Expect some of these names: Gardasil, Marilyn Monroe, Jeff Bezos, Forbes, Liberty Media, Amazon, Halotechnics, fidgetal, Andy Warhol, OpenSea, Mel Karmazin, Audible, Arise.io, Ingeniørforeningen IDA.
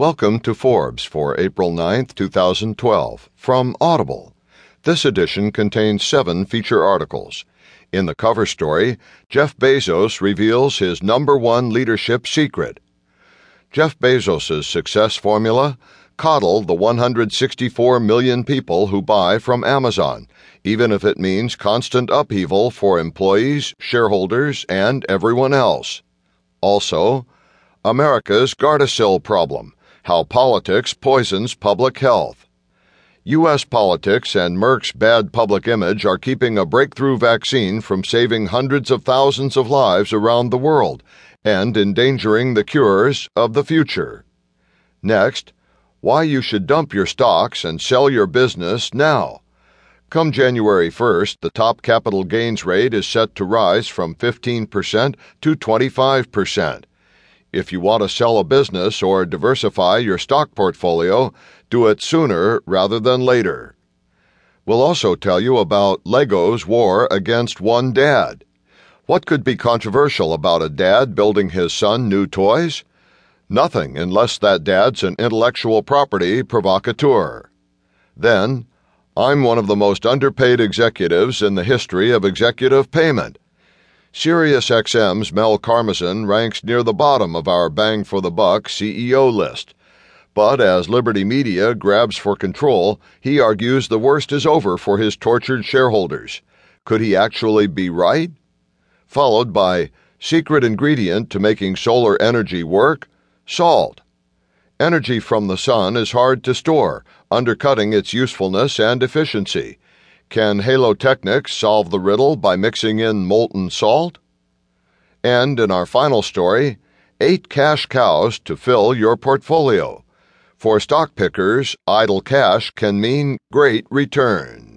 Welcome to Forbes for April 9, 2012, from Audible. This edition contains 7 feature articles. In the cover story, Jeff Bezos reveals his #1 leadership secret. Jeff Bezos' success formula: coddle the 164 million people who buy from Amazon, even if it means constant upheaval for employees, shareholders, and everyone else. Also, America's Gardasil problem: how politics poisons public health. U.S. politics and Merck's bad public image are keeping a breakthrough vaccine from saving hundreds of thousands of lives around the world and endangering the cures of the future. Next, why you should dump your stocks and sell your business now. Come January 1st, the top capital gains rate is set to rise from 15% to 25%. If you want to sell a business or diversify your stock portfolio, do it sooner rather than later. We'll also tell you about Lego's war against one dad. What could be controversial about a dad building his son new toys? Nothing, unless that dad's an intellectual property provocateur. Then, I'm one of the most underpaid executives in the history of executive payment. SiriusXM's Mel Karmazin ranks near the bottom of our bang-for-the-buck CEO list. But as Liberty Media grabs for control, he argues the worst is over for his tortured shareholders. Could he actually be right? Followed by secret ingredient to making solar energy work: salt. Energy from the sun is hard to store, undercutting its usefulness and efficiency. Can Halotechnics solve the riddle by mixing in molten salt? And in our final story, 8 cash cows to fill your portfolio. For stock pickers, idle cash can mean great returns.